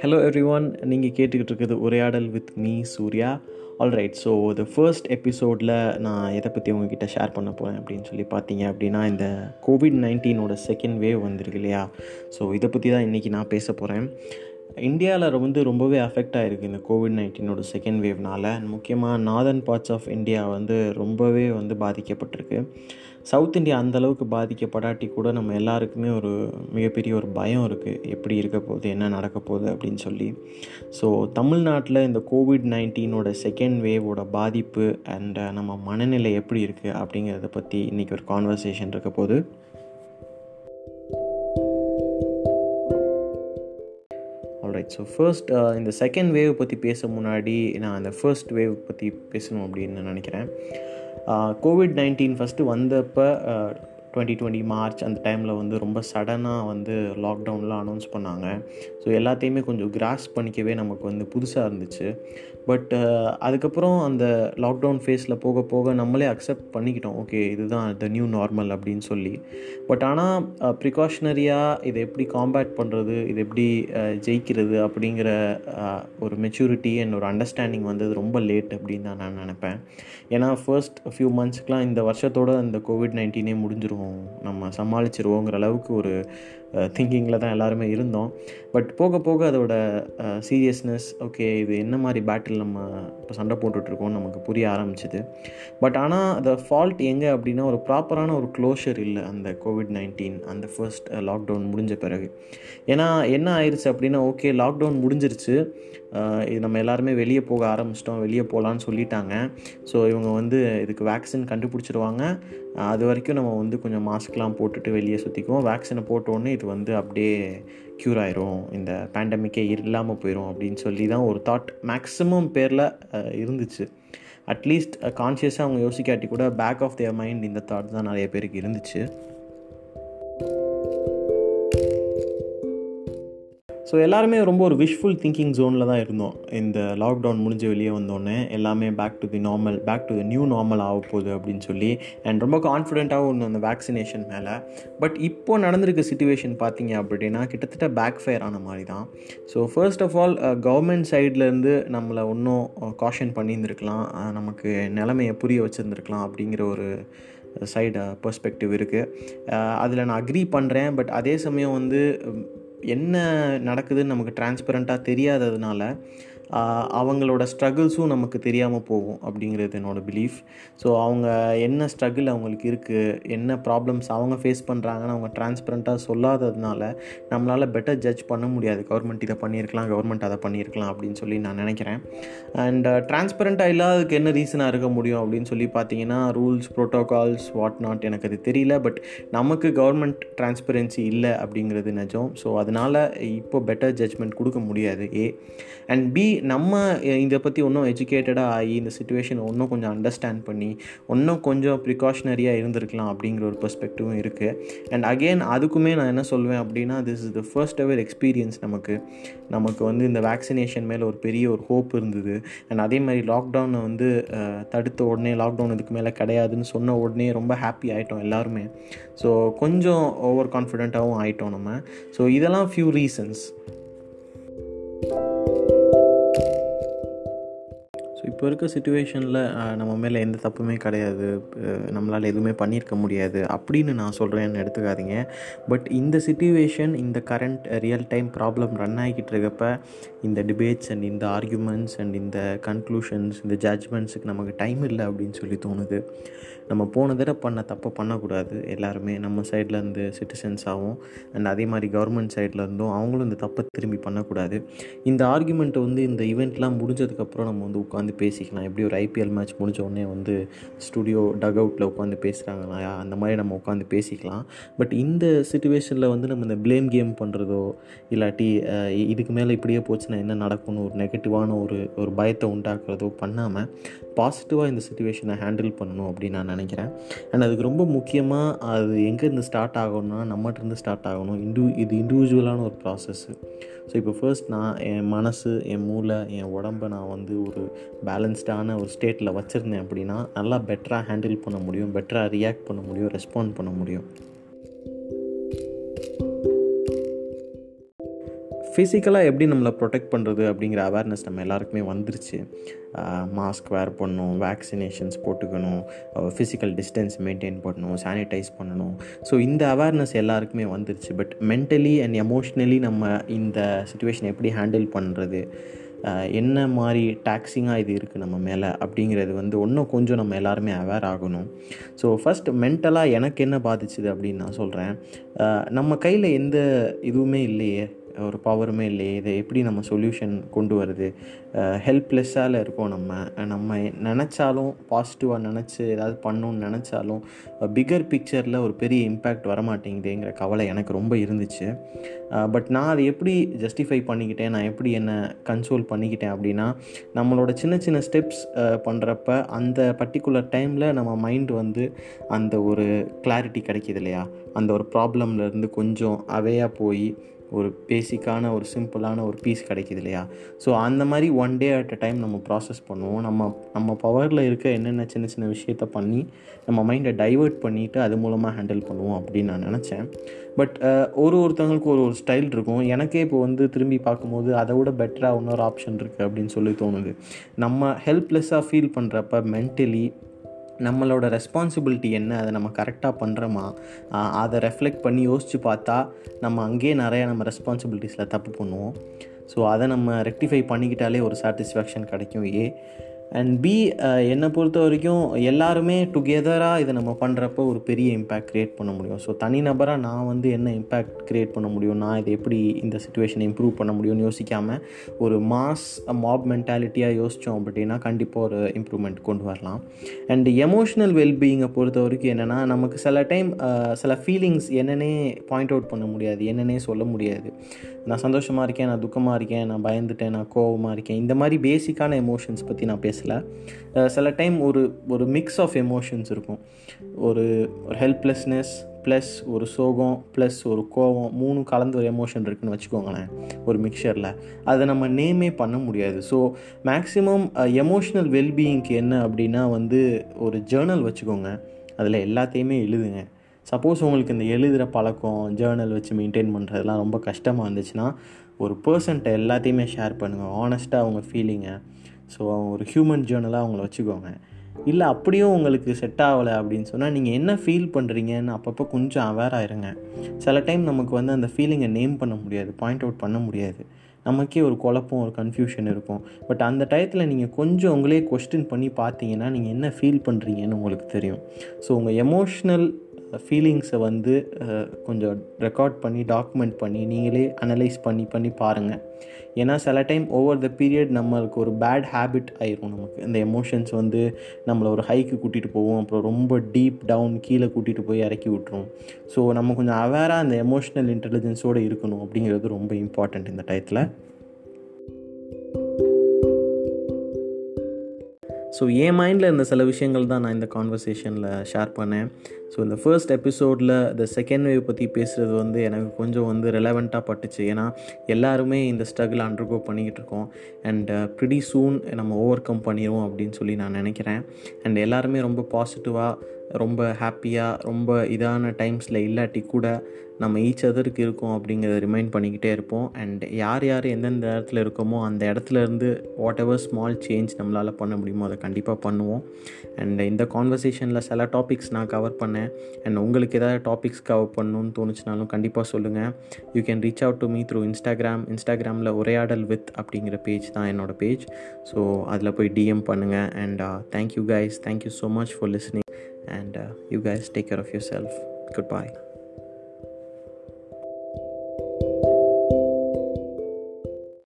Hello every one, நீங்கள் கேட்டுக்கிட்டு இருக்குது உரையாடல் with me Surya. Alright, so இந்த ஃபர்ஸ்ட் எபிசோடில் நான் எதை பற்றி உங்ககிட்ட ஷேர் பண்ண போகிறேன் அப்படின்னு சொல்லி பார்த்தீங்க அப்படின்னா, இந்த COVID-19 செகண்ட் வேவ் வந்திருக்கு இல்லையா? ஸோ இதை பற்றி தான் இன்றைக்கி நான் பேச போகிறேன். இந்தியாவில் வந்து ரொம்பவே அஃபெக்ட் ஆகிருக்கு இந்த COVID-19 செகண்ட் வேவ்னால். முக்கியமாக நார்தர்ன் பார்ட்ஸ் ஆஃப் இந்தியா வந்து ரொம்பவே வந்து பாதிக்கப்பட்டிருக்கு. சவுத் இந்தியா அந்தளவுக்கு பாதிக்கப்படாட்டி கூட நம்ம எல்லாருக்குமே ஒரு மிகப்பெரிய ஒரு பயம் இருக்குது, எப்படி இருக்க போகுது, என்ன நடக்க போகுது அப்படின்னு சொல்லி. ஸோ தமிழ்நாட்டில் இந்த COVID-19 செகண்ட் வேவோட பாதிப்பு அண்ட் நம்ம மனநிலை எப்படி இருக்குது அப்படிங்கிறத பற்றி இன்றைக்கி ஒரு கான்வர்சேஷன் இருக்க போகுது. ஆல்ரைட், ஸோ ஃபர்ஸ்ட் இந்த செகண்ட் வேவ் பற்றி பேச முன்னாடி நான் அந்த ஃபர்ஸ்ட் வேவ் பற்றி பேசணும் அப்படின்னு நான் நினைக்கிறேன். COVID-19 ஃபஸ்ட்டு வந்தப்போ 2020 மார்ச் அந்த டைமில் வந்து ரொம்ப சடனாக வந்து லாக்டவுன்லாம் அனௌன்ஸ் பண்ணாங்க. ஸோ எல்லாத்தையுமே கொஞ்சம் கிராஸ்ப் பண்ணிக்கவே நமக்கு வந்து புதுசாக இருந்துச்சு. பட் அதுக்கப்புறம் அந்த லாக்டவுன் ஃபேஸில் போக போக நம்மளே அக்செப்ட் பண்ணிக்கிட்டோம், ஓகே இதுதான் த நியூ நார்மல் அப்படின்னு சொல்லி. பட் ஆனால் ப்ரிகாஷனரியாக இதை எப்படி காம்பேட் பண்ணுறது, இதை எப்படி ஜெயிக்கிறது அப்படிங்கிற ஒரு மெச்சூரிட்டி அண்ட் ஒரு அண்டர்ஸ்டாண்டிங் வந்தது ரொம்ப லேட் அப்படின்னு தான் நான் நினைப்பேன். ஏன்னா ஃபர்ஸ்ட் ஃபியூ மந்த்ஸ்க்குலாம் இந்த வருஷத்தோடு இந்த COVID-19 முடிஞ்சிடும், நம்ம சமாளிச்சிருவோங்கிற அளவுக்கு ஒரு திங்கிங்கில் தான் எல்லாருமே இருந்தோம். பட் போக போக அதோட சீரியஸ்னஸ், ஓகே இது என்ன மாதிரி பேட்டில் நம்ம இப்போ சண்டை போட்டுட்ருக்கோம், நமக்கு புரிய ஆரம்பிச்சிது. பட் ஆனால் அந்த ஃபால்ட் எங்கே அப்படின்னா, ஒரு ப்ராப்பரான ஒரு க்ளோஷர் இல்லை அந்த COVID-19 அந்த ஃபர்ஸ்ட் லாக்டவுன் முடிஞ்ச பிறகு. ஏன்னா என்ன ஆயிடுச்சு அப்படின்னா, ஓகே லாக்டவுன் முடிஞ்சிருச்சு, இது நம்ம எல்லாருமே வெளியே போக ஆரம்பிச்சிட்டோம், வெளியே போகலான்னு சொல்லிட்டாங்க. ஸோ இவங்க வந்து இதுக்கு வேக்சின் கண்டுபிடிச்சிருவாங்க, அது வரைக்கும் நம்ம வந்து கொஞ்சம் மாஸ்க்லாம் போட்டுட்டு வெளியே சுற்றிக்குவோம், வேக்சினை போட்டோன்னே இது வந்து அப்படியே க்யூர் ஆயிரும், இந்த பேண்டமிக்கே இல்லாமல் போயிடும் அப்படின்னு சொல்லி தான் ஒரு தாட் மேக்ஸிமம் பேரில் இருந்துச்சு. அட்லீஸ்ட் கான்ஷியஸாக அவங்க யோசிக்காட்டி கூட பேக் ஆஃப் தியர் மைண்ட் இந்த தாட் தான் நிறைய பேருக்கு இருந்துச்சு. ஸோ எல்லாருமே ரொம்ப ஒரு விஷஃபுல் திங்கிங் ஜோனில் தான் இருந்தோம். இந்த லாக்டவுன் முடிஞ்சு வெளியே வந்தோடனே எல்லாமே back to the normal, back to the new normal ஆக போகுது அப்படின்னு சொல்லி அண்ட் ரொம்ப கான்ஃபிடென்ட்டாகவும் இருந்தோம் அந்த வேக்சினேஷன் மேலே. பட் இப்போது நடந்திருக்க சுச்சுவேஷன் பார்த்தீங்க அப்படின்னா கிட்டத்தட்ட பேக் ஃபயர் ஆன மாதிரி தான். So first of all government சைட்லேருந்து நம்மளை ஒன்றும் காஷன் பண்ணியிருந்துருக்கலாம், நமக்கு நிலைமையை புரிய வச்சுருந்துருக்கலாம் அப்படிங்கிற ஒரு சைடு பெர்ஸ்பெக்டிவ் இருக்குது. அதில் நான் அக்ரி பண்ணுறேன். பட் அதே சமயம் வந்து என்ன நடக்குதுன்னு நமக்கு டிரான்ஸ்பரண்ட்டாக தெரியாததுனால அவங்களோட ஸ்ட்ரகிள்ஸும் நமக்கு தெரியாமல் போகும் அப்படிங்கிறது என்னோடய பிலீஃப். ஸோ அவங்க என்ன ஸ்ட்ரகிள் அவங்களுக்கு இருக்குது, என்ன ப்ராப்ளம்ஸ் அவங்க ஃபேஸ் பண்ணுறாங்கன்னு அவங்க டிரான்ஸ்பரண்ட்டாக சொல்லாததுனால நம்மளால் பெட்டர் ஜட்ஜ் பண்ண முடியாது. கவர்மெண்ட் இதை பண்ணியிருக்கலாம், கவர்மெண்ட் அதை பண்ணியிருக்கலாம் அப்படின்னு சொல்லி நான் நினைக்கிறேன். அண்ட் டிரான்ஸ்பரண்ட்டாக இல்லாததுக்கு என்ன ரீசனாக இருக்க முடியும் அப்படின்னு சொல்லி பார்த்தீங்கன்னா, ரூல்ஸ், ப்ரோட்டோகால்ஸ், வாட் நாட், எனக்கு அது தெரியல. பட் நமக்கு கவர்மெண்ட் டிரான்ஸ்பரன்சி இல்லை அப்படிங்கிறது நிஜம். ஸோ அதனால் இப்போ பெட்டர் ஜட்ஜ்மெண்ட் கொடுக்க முடியாது. ஏ அண்ட் பி, நம்ம இதை பற்றி இன்னும் எஜுகேட்டடாக ஆகி இந்த சுச்சுவேஷனை இன்னும் கொஞ்சம் அண்டர்ஸ்டாண்ட் பண்ணி இன்னும் கொஞ்சம் ப்ரிகாஷனரியாக இருந்திருக்கலாம் அப்படிங்கிற ஒரு பெர்ஸ்பெக்டிவும் இருக்குது. அண்ட் அகெயின் அதுக்குமே நான் என்ன சொல்வேன் அப்படின்னா, this is the first ever experience. நமக்கு வந்து இந்த வேக்சினேஷன் மேலே ஒரு பெரிய ஒரு ஹோப் இருந்தது. அண்ட் அதே மாதிரி லாக்டவுனை வந்து தடுத்த உடனே, லாக்டவுன் இதுக்கு மேலே கிடையாதுன்னு சொன்ன உடனே ரொம்ப ஹாப்பி ஆகிட்டோம் எல்லாருமே. ஸோ கொஞ்சம் ஓவர் கான்ஃபிடென்ட்டாகவும் ஆகிட்டோம் நம்ம. ஸோ இதெல்லாம் ஃபியூ ரீசன்ஸ். இப்போ இருக்க சுச்சுவேஷனில் நம்ம மேலே எந்த தப்புமே கிடையாது, நம்மளால் எதுவுமே பண்ணியிருக்க முடியாது அப்படின்னு நான் சொல்கிறேன்னு எடுத்துக்காதீங்க. பட் இந்த சுச்சுவேஷன், இந்த current real time problem run ஆகிக்கிட்டு இருக்கப்ப இந்த டிபேட்ஸ் அண்ட் இந்த ஆர்கியூமெண்ட்ஸ் அண்ட் இந்த கன்க்ளூஷன்ஸ், இந்த ஜட்ஜ்மெண்ட்ஸுக்கு நமக்கு டைம் இல்லை அப்படின்னு சொல்லி தோணுது. நம்ம போன தடவை பண்ண தப்பை பண்ணக்கூடாது. எல்லாருமே நம்ம சைட்லேருந்து சிட்டிசன்ஸாகவும் அண்ட் அதே மாதிரி கவர்மெண்ட் சைட்லேருந்தும் அவங்களும் இந்த தப்பை திரும்பி பண்ணக்கூடாது. இந்த ஆர்கியூமெண்ட்டை வந்து இந்த ஈவெண்ட்லாம் முடிஞ்சதுக்கப்புறம் நம்ம வந்து உட்காந்து பேசிக்கலாம். எப்படி ஒரு IPL மேட்ச் முடிஞ்ச உடனே வந்து ஸ்டுடியோ டக் அவுட்டில் உட்காந்து பேசுகிறாங்களா, அந்த மாதிரி நம்ம உட்காந்து பேசிக்கலாம். பட் இந்த சுச்சுவேஷனில் வந்து நம்ம இந்த ப்ளேம் கேம் பண்ணுறதோ இல்லாட்டி இதுக்கு மேலே இப்படியே போச்சுன்னா என்ன நடக்கும்னு ஒரு நெகட்டிவான ஒரு பயத்தை உண்டாக்குறதோ பண்ணாமல் பாசிட்டிவாக இந்த சுச்சுவேஷனை ஹேண்டில் பண்ணணும் அப்படின்னு நான் நினைக்கிறேன். அண்ட் அதுக்கு ரொம்ப முக்கியமாக அது எங்கேருந்து ஸ்டார்ட் ஆகணும்னா நம்மகிட்டருந்து ஸ்டார்ட் ஆகணும். இது இண்டிவிஜுவலான ஒரு ப்ராசஸ்ஸு. ஸோ இப்போ ஃபர்ஸ்ட் நான் என் மனசு, என் மூளை, என் உடம்பை நான் வந்து ஒரு பேலன்ஸ்டான ஒரு ஸ்டேட்டில் வச்சுருந்தேன் அப்படின்னா நல்லா பெட்டராக ஹேண்டில் பண்ண முடியும், பெட்டராக ரியாக்ட் பண்ண முடியும், ரெஸ்பாண்ட் பண்ண முடியும். ஃபிசிக்கலாக எப்படி நம்மளை ப்ரொடெக்ட் பண்ணுறது அப்படிங்கிற அவேர்னஸ் நம்ம எல்லாருக்குமே வந்துருச்சு. மாஸ்க் வேர் பண்ணணும், வேக்சினேஷன்ஸ் போட்டுக்கணும், ஃபிசிக்கல் டிஸ்டன்ஸ் மெயின்டைன் பண்ணணும், சானிடைஸ் பண்ணணும். ஸோ இந்த அவேர்னஸ் எல்லாருக்குமே வந்துருச்சு. பட் மென்டலி அண்ட் எமோஷ்னலி நம்ம இந்த சிச்சுவேஷன் எப்படி ஹேண்டில் பண்ணுறது, என்ன மாதிரி டாக்ஸிங்காக இது இருக்குது நம்ம மேலே அப்படிங்கிறது வந்து இன்னும் கொஞ்சம் நம்ம எல்லாருமே அவேர் ஆகணும். ஸோ ஃபஸ்ட் மென்டலாக எனக்கு என்ன பாதிச்சுது அப்படின்னு நான் சொல்கிறேன். நம்ம கையில் எந்த இதுவுமே இல்லையே, ஒரு பவருமே இல்லையே, இதை எப்படி நம்ம சொல்யூஷன் கொண்டு வருது? ஹெல்ப்லெஸ்ஸால் இருக்கோம். நம்ம நினச்சாலும் பாசிட்டிவாக நினச்சி ஏதாவது பண்ணணும்னு நினச்சாலும் பிகர் பிக்சரில் ஒரு பெரிய இம்பேக்ட் வரமாட்டேங்குதுங்கிற கவலை எனக்கு ரொம்ப இருந்துச்சு. பட் நான் அதை எப்படி ஜஸ்டிஃபை பண்ணிக்கிட்டேன், நான் எப்படி என்னை கன்சோல் பண்ணிக்கிட்டேன் அப்படின்னா, நம்மளோட சின்ன சின்ன ஸ்டெப்ஸ் பண்ணுறப்ப அந்த பர்டிகுலர் டைமில் நம்ம மைண்ட் வந்து அந்த ஒரு கிளாரிட்டி கிடைக்கிது இல்லையா, அந்த ஒரு ப்ராப்ளம்லேருந்து கொஞ்சம் அவேயாக போய் ஒரு பேசிக்கான ஒரு சிம்பிளான ஒரு பீஸ் கிடைக்கிது இல்லையா. ஸோ அந்த மாதிரி one day at a time நம்ம ப்ராசஸ் பண்ணுவோம். நம்ம பவரில் இருக்க என்னென்ன சின்ன சின்ன விஷயத்த பண்ணி நம்ம மைண்டை டைவர்ட் பண்ணிவிட்டு அது மூலமாக ஹேண்டில் பண்ணுவோம் அப்படின்னு நான் நினச்சேன். பட் ஒருத்தவங்களுக்கும் ஒரு ஸ்டைல் இருக்கும். எனக்கே இப்போ வந்து திரும்பி பார்க்கும்போது அதை விட பெட்டராக இன்னொரு ஆப்ஷன் இருக்குது அப்படின்னு சொல்லி தோணுது. நம்ம ஹெல்ப்லெஸ்ஸாக ஃபீல் பண்ணுறப்ப மென்டலி நம்மளோட ரெஸ்பான்சிபிலிட்டி என்ன, அதை நம்ம கரெக்டாக பண்ணுறோமா, அதை ரெஃப்ளெக்ட் பண்ணி யோசித்து பார்த்தா நம்ம அங்கேயே நிறையா நம்ம ரெஸ்பான்சிபிலிட்டிஸில் தப்பு பண்ணுவோம். ஸோ அதை நம்ம ரெக்டிஃபை பண்ணிக்கிட்டாலே ஒரு சாட்டிஸ்ஃபேக்ஷன் கிடைக்கும். A and B என்னை பொறுத்த வரைக்கும் எல்லாருமே டுகெதராக இதை நம்ம பண்ணுறப்ப ஒரு பெரிய இம்பேக்ட் க்ரியேட் பண்ண முடியும். ஸோ தனிநபராக நான் வந்து என்ன இம்பேக்ட் க்ரியேட் பண்ண முடியும், நான் இதை எப்படி இந்த சிச்சுவேஷனை இம்ப்ரூவ் பண்ண முடியும்னு யோசிக்காமல் ஒரு மாஸ் மாப் மென்டாலிட்டியாக யோசித்தோம் அப்படின்னா கண்டிப்பாக ஒரு இம்ப்ரூவ்மெண்ட் கொண்டு வரலாம். அண்ட் எமோஷ்னல் வெல்பீயிங்கை பொறுத்த வரைக்கும் என்னென்னா, நமக்கு சில டைம் சில ஃபீலிங்ஸ் என்னென்னே பாயிண்ட் அவுட் பண்ண முடியாது, என்னென்னே சொல்ல முடியாது. நான் சந்தோஷமாக இருக்கேன், நான் துக்கமாக இருக்கேன், நான் பயந்துட்டேன், நான் கோவமாக இருக்கேன், இந்த மாதிரி பேசிக்கான எமோஷன்ஸ் பற்றி நான் சில டைம் ஒரு மிக்ஸ் ஆஃப் எமோஷன்ஸ் இருக்கும். ஒரு ஹெல்ப்லெஸ்னஸ் ப்ளஸ் ஒரு சோகம் ப்ளஸ் ஒரு கோபம், மூணு கலந்து ஒரு எமோஷன் இருக்குன்னு வச்சுக்கோங்களேன், ஒரு மிக்சரில். அதை நம்ம நேமே பண்ண முடியாது. ஸோ மேக்ஸிமம் எமோஷ்னல் வெல்பீயிங்க்கு என்ன அப்படின்னா வந்து ஒரு ஜேர்னல் வச்சுக்கோங்க, அதில் எல்லாத்தையுமே எழுதுங்க. சப்போஸ் உங்களுக்கு இந்த எழுதுகிற பழக்கம் ஜேர்னல் வச்சு மெயின்டைன் பண்ணுறதுலாம் ரொம்ப கஷ்டமாக இருந்துச்சுன்னா ஒரு பர்சன்ட்டை எல்லாத்தையுமே ஷேர் பண்ணுங்கள், ஆனஸ்ட்டாக அவங்க ஃபீலிங்கை. ஸோ ஒரு ஹியூமன் ஜேர்னலாக அவங்கள வச்சுக்கோங்க. இல்லை அப்படியும் உங்களுக்கு செட் ஆகலை அப்படின்னு சொன்னால் நீங்கள் என்ன ஃபீல் பண்ணுறீங்கன்னு அப்பப்போ கொஞ்சம் அவேராக இருங்க. சில டைம் நமக்கு வந்து அந்த ஃபீலிங்கை நேம் பண்ண முடியாது, பாயிண்ட் அவுட் பண்ண முடியாது, நமக்கே ஒரு குழப்பம் ஒரு கன்ஃபியூஷன் இருக்கும். பட் அந்த டயத்தில் நீங்கள் கொஞ்சம் உங்களே கொஸ்டின் பண்ணி பார்த்தீங்கன்னா நீங்கள் என்ன ஃபீல் பண்ணுறீங்கன்னு உங்களுக்கு தெரியும். ஸோ உங்கள் எமோஷ்னல் ஃபீலிங்ஸை வந்து கொஞ்சம் ரெக்கார்ட் பண்ணி டாக்குமெண்ட் பண்ணி நீங்களே அனலைஸ் பண்ணி பாருங்கள். ஏன்னா சில டைம் ஓவர் த பீரியட் நம்மளுக்கு ஒரு பேட் ஹேபிட் ஆயிரும். நமக்கு இந்த எமோஷன்ஸ் வந்து நம்மளை ஒரு ஹைக்கு கூட்டிகிட்டு போவோம், அப்புறம் ரொம்ப டீப் டவுன் கீழே கூட்டிகிட்டு போய் இறக்கி விட்டுரும். ஸோ நம்ம கொஞ்சம் அவேராக அந்த எமோஷ்னல் இன்டெலிஜென்ஸோடு இருக்கணும் அப்படிங்கிறது ரொம்ப இம்பார்ட்டண்ட் இந்த டயத்தில். ஸோ என் மைண்டில் இருந்த சில விஷயங்கள் தான் நான் இந்த கான்வர்சேஷனில் ஷேர் பண்ணேன். ஸோ இந்த ஃபர்ஸ்ட் எபிசோடில் இந்த செகண்ட் வேவ் பற்றி பேசுகிறது வந்து எனக்கு கொஞ்சம் வந்து ரெலவெண்ட்டாக பட்டுச்சு. ஏன்னா எல்லாருமே இந்த ஸ்ட்ரகிள் அண்டர்கோ பண்ணிக்கிட்டு இருக்கோம். அண்ட் ப்ரிட்டி சூன் நம்ம ஓவர் கம் பண்ணிடுவோம் அப்படின்னு சொல்லி நான் நினைக்கிறேன். அண்ட் எல்லாருமே ரொம்ப பாசிட்டிவாக, ரொம்ப ஹாப்பியாக, ரொம்ப இதான டைம்ஸில் இல்லாட்டி கூட நம்ம ஈச் அதருக்கு இருக்கோம் அப்படிங்கிறத ரிமைண்ட் பண்ணிக்கிட்டே இருப்போம். அண்ட் யார் எந்தெந்த இடத்துல இருக்கோமோ அந்த இடத்துலேருந்து வாட் எவர் ஸ்மால் சேஞ்ச் நம்மளால் பண்ண முடியுமோ அதை கண்டிப்பாக பண்ணுவோம். அண்ட் இந்த கான்வர்சேஷனில் சில டாபிக்ஸ் நான் கவர் பண்ணேன். அண்ட் உங்களுக்கு ஏதாவது டாபிக்ஸ் கவர் பண்ணணும்னு தோணுச்சுனாலும் கண்டிப்பாக சொல்லுங்கள். You can reach out to me through இன்ஸ்டாகிராமில் உரையாடல் வித் அப்படிங்கிற பேஜ் தான் என்னோடய பேஜ். ஸோ அதில் போய் டிஎம் பண்ணுங்கள். And thank you guys, thank you so much for listening. And you guys take care of yourself. Goodbye.